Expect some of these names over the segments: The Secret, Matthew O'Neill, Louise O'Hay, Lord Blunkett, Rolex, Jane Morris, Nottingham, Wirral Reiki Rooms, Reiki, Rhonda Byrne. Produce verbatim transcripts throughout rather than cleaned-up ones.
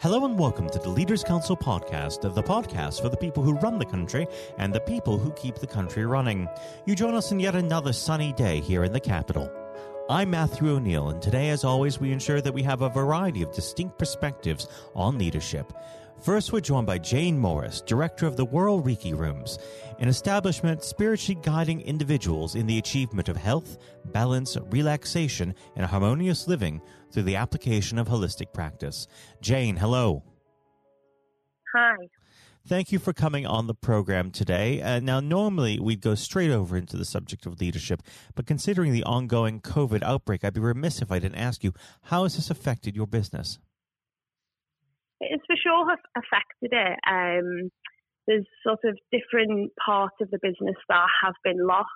Hello and welcome to the Leaders' Council podcast, the podcast for the people who run the country and the people who keep the country running. You join us in yet another sunny day here in the capital. I'm Matthew O'Neill, and today, as always, we ensure that we have a variety of distinct perspectives on leadership. First, we're joined by Jane Morris, director of the Wirral Reiki Rooms, an establishment spiritually guiding individuals in the achievement of health, balance, relaxation, and harmonious living through the application of holistic practice. Jane, hello. Hi. Thank you for coming on the program today. Uh, now, normally we'd go straight over into the subject of leadership, but considering the ongoing COVID outbreak, I'd be remiss if I didn't ask you, how has this affected your business? It's for sure affected it. Um, there's sort of different parts of the business that have been lost.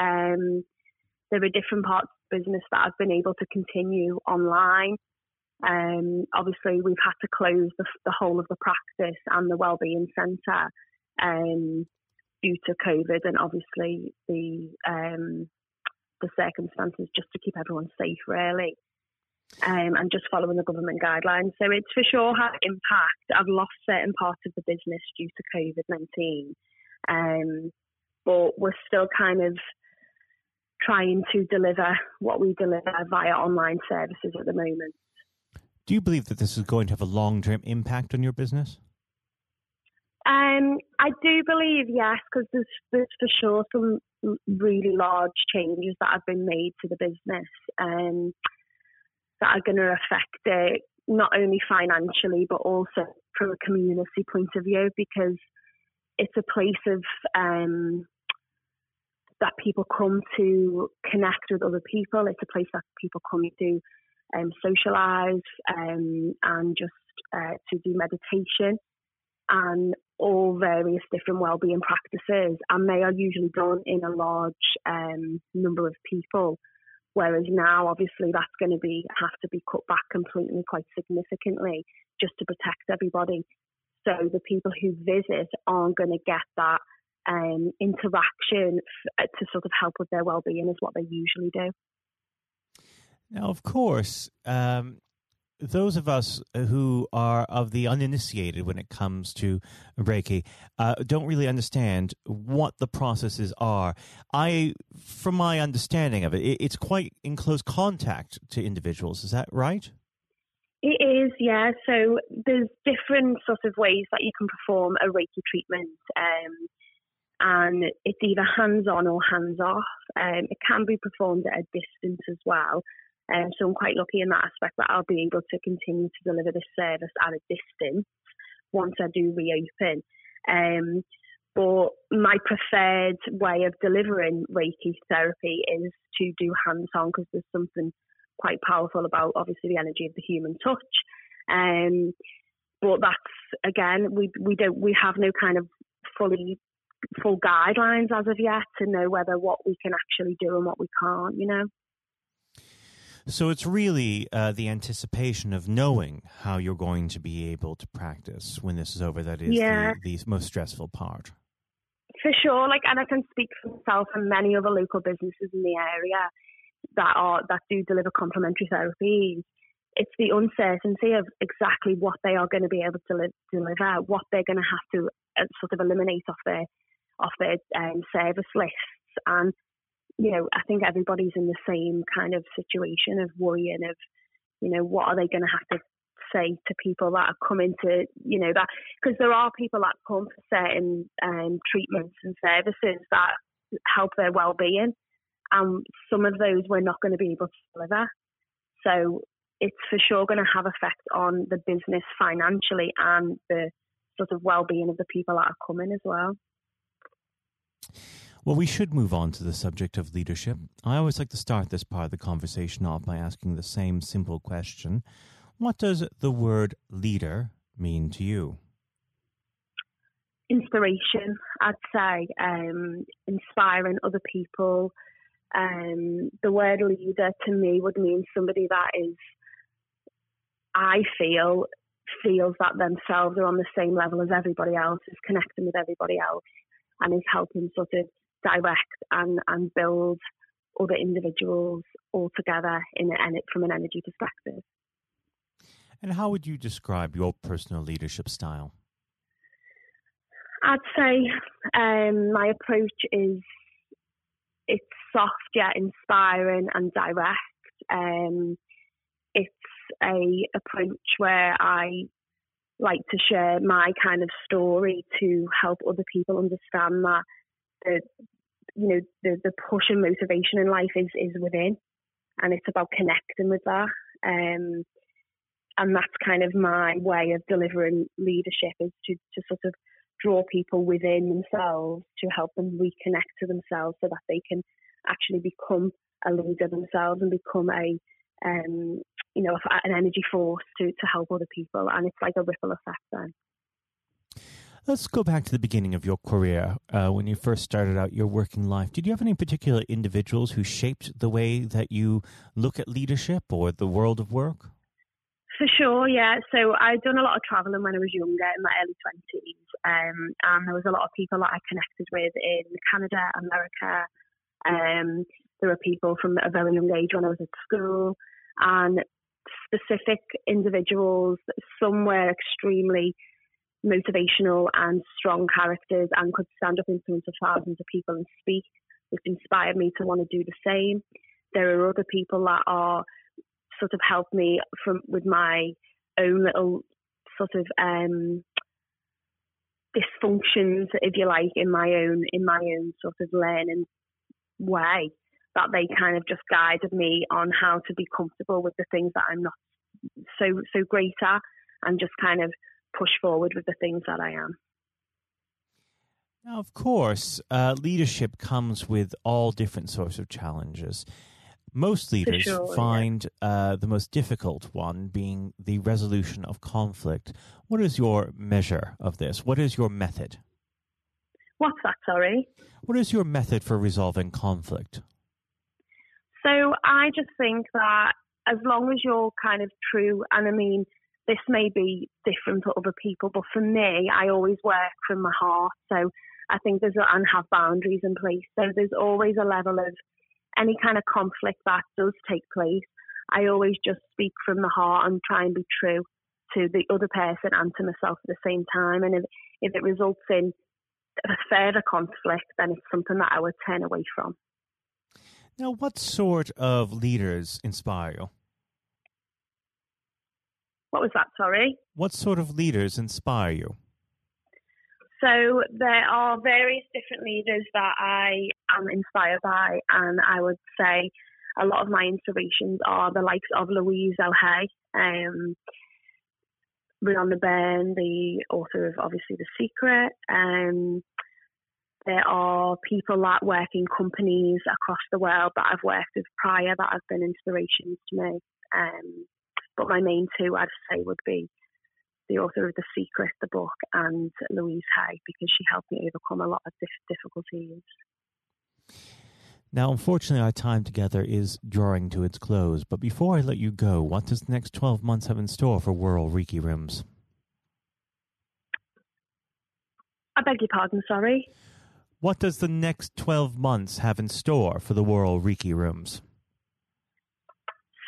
Um, there are different parts of the business that have been able to continue online. Um, obviously, we've had to close the, the whole of the practice and the wellbeing centre um, due to COVID, and obviously the um, the circumstances just to keep everyone safe, really, um, and just following the government guidelines. So it's for sure had an impact. I've lost certain parts of the business due to COVID nineteen, um, but we're still kind of trying to deliver what we deliver via online services at the moment. Do you believe that this is going to have a long-term impact on your business? Um, I do believe, yes, because there's, there's for sure some really large changes that have been made to the business um, that are going to affect it, not only financially, but also from a community point of view, because it's a place of um, that people come to connect with other people. It's a place that people come to Um, socialise um, and just uh, to do meditation and all various different wellbeing practices, and they are usually done in a large um, number of people, whereas now obviously that's going to be have to be cut back completely quite significantly just to protect everybody, so the people who visit aren't going to get that um, interaction f- to sort of help with their wellbeing is what they usually do. Now, of course, um, those of us who are of the uninitiated when it comes to Reiki uh, don't really understand what the processes are. I, from my understanding of it, it's quite in close contact to individuals. Is that right? It is, yeah. So there's different sort of ways that you can perform a Reiki treatment, um, and it's either hands-on or hands-off. Um, it can be performed at a distance as well. Um, so I'm quite lucky in that aspect that I'll be able to continue to deliver this service at a distance once I do reopen. Um, but my preferred way of delivering Reiki therapy is to do hands-on, because there's something quite powerful about, obviously, the energy of the human touch. Um, but that's, again, we we don't we have no kind of fully full guidelines as of yet to know whether what we can actually do and what we can't, you know. So it's really uh, the anticipation of knowing how you're going to be able to practice when this is over that is yeah. the, the most stressful part. For sure, like, and I can speak for myself and many other local businesses in the area that are that do deliver complementary therapies. It's the uncertainty of exactly what they are going to be able to li- deliver, what they're going to have to uh, sort of eliminate off their off their um, service lists, and you know, I think everybody's in the same kind of situation of worrying of, you know, what are they going to have to say to people that are coming to, you know, that, because there are people that come for certain um, treatments and services that help their well-being, and some of those we're not going to be able to deliver. So it's for sure going to have effect on the business financially and the sort of well-being of the people that are coming as well. Well, we should move on to the subject of leadership. I always like to start this part of the conversation off by asking the same simple question. What does the word leader mean to you? Inspiration, I'd say. Um, inspiring other people. Um, the word leader to me would mean somebody that is, I feel, feels that themselves are on the same level as everybody else, is connecting with everybody else, and is helping sort of direct and, and build other individuals all together in, in it, from an energy perspective. And how would you describe your personal leadership style? I'd say um, my approach is it's soft yet inspiring and direct. Um, it's a approach where I like to share my kind of story to help other people understand that the you know the, the push and motivation in life is is within, and it's about connecting with that. Um, and that's kind of my way of delivering leadership, is to, to sort of draw people within themselves to help them reconnect to themselves so that they can actually become a leader themselves and become a um you know an energy force to to help other people, and it's like a ripple effect then. Let's go back to the beginning of your career. Uh, when you first started out your working life, did you have any particular individuals who shaped the way that you look at leadership or the world of work? For sure, yeah. So I'd done a lot of travelling when I was younger, in my early twenties, um, and there was a lot of people that I connected with in Canada, America. Um, there were people from a very young age when I was at school, and specific individuals. Some were extremely motivational and strong characters and could stand up in front of thousands of people and speak, which inspired me to want to do the same. There are other people that are sort of helped me from with my own little sort of um, dysfunctions, if you like, in my own in my own sort of learning way, that they kind of just guided me on how to be comfortable with the things that I'm not so so great at, and just kind of push forward with the things that I am. Now, of course, uh, leadership comes with all different sorts of challenges. Most leaders sure, find yeah. uh, the most difficult one being the resolution of conflict. What is your measure of this? What is your method? What's that, sorry? What is your method for resolving conflict? So I just think that as long as you're kind of true, and I mean, this may be different for other people, but for me, I always work from my heart. So I think there's, and have boundaries in place. So there's always a level of any kind of conflict that does take place, I always just speak from the heart and try and be true to the other person and to myself at the same time. And if, if it results in a further conflict, then it's something that I would turn away from. Now, what sort of leaders inspire you? What was that, sorry? What sort of leaders inspire you? So there are various different leaders that I am inspired by, and I would say a lot of my inspirations are the likes of Louise O'Hay, um, Rhonda Byrne, the author of obviously The Secret. Um, there are people that work in companies across the world that I've worked with prior that have been inspirations to me. Um, but my main two I'd say would be the author of The Secret, the book, and Louise Hay, because she helped me overcome a lot of difficulties. Now, unfortunately, our time together is drawing to its close. But before I let you go, what does the next twelve months have in store for Wirral Reiki Rooms? I beg your pardon, sorry? What does the next twelve months have in store for the Wirral Reiki Rooms?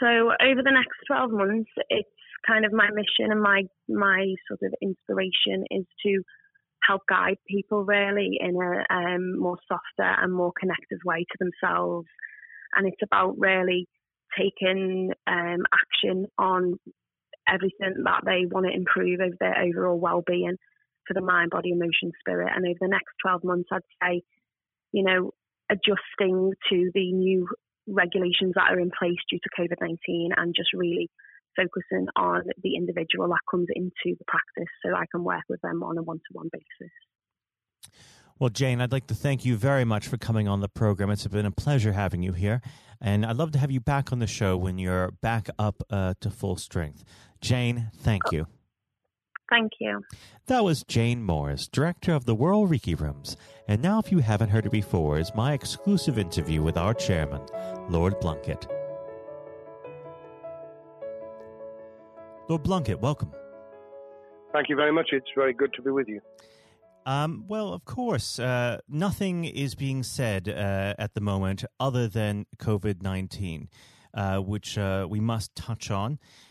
So over the next twelve months, it's kind of my mission and my my sort of inspiration is to help guide people really in a um, more softer and more connected way to themselves, and it's about really taking um, action on everything that they want to improve over their overall well-being for the mind, body, emotion, spirit. And over the next twelve months, I'd say, you know, adjusting to the new regulations that are in place due to COVID nineteen, and just really focusing on the individual that comes into the practice so I can work with them on a one-to-one basis. Well, Jane, I'd like to thank you very much for coming on the program. It's been a pleasure having you here, and I'd love to have you back on the show when you're back up uh, to full strength. Jane, thank you. Thank you. That was Jane Morris, director of the Wirral Reiki Rooms. And now, if you haven't heard it before, is my exclusive interview with our chairman, Lord Blunkett. Lord Blunkett, welcome. Thank you very much. It's very good to be with you. Um, well, of course, uh, nothing is being said uh, at the moment other than COVID nineteen, uh, which uh, we must touch on.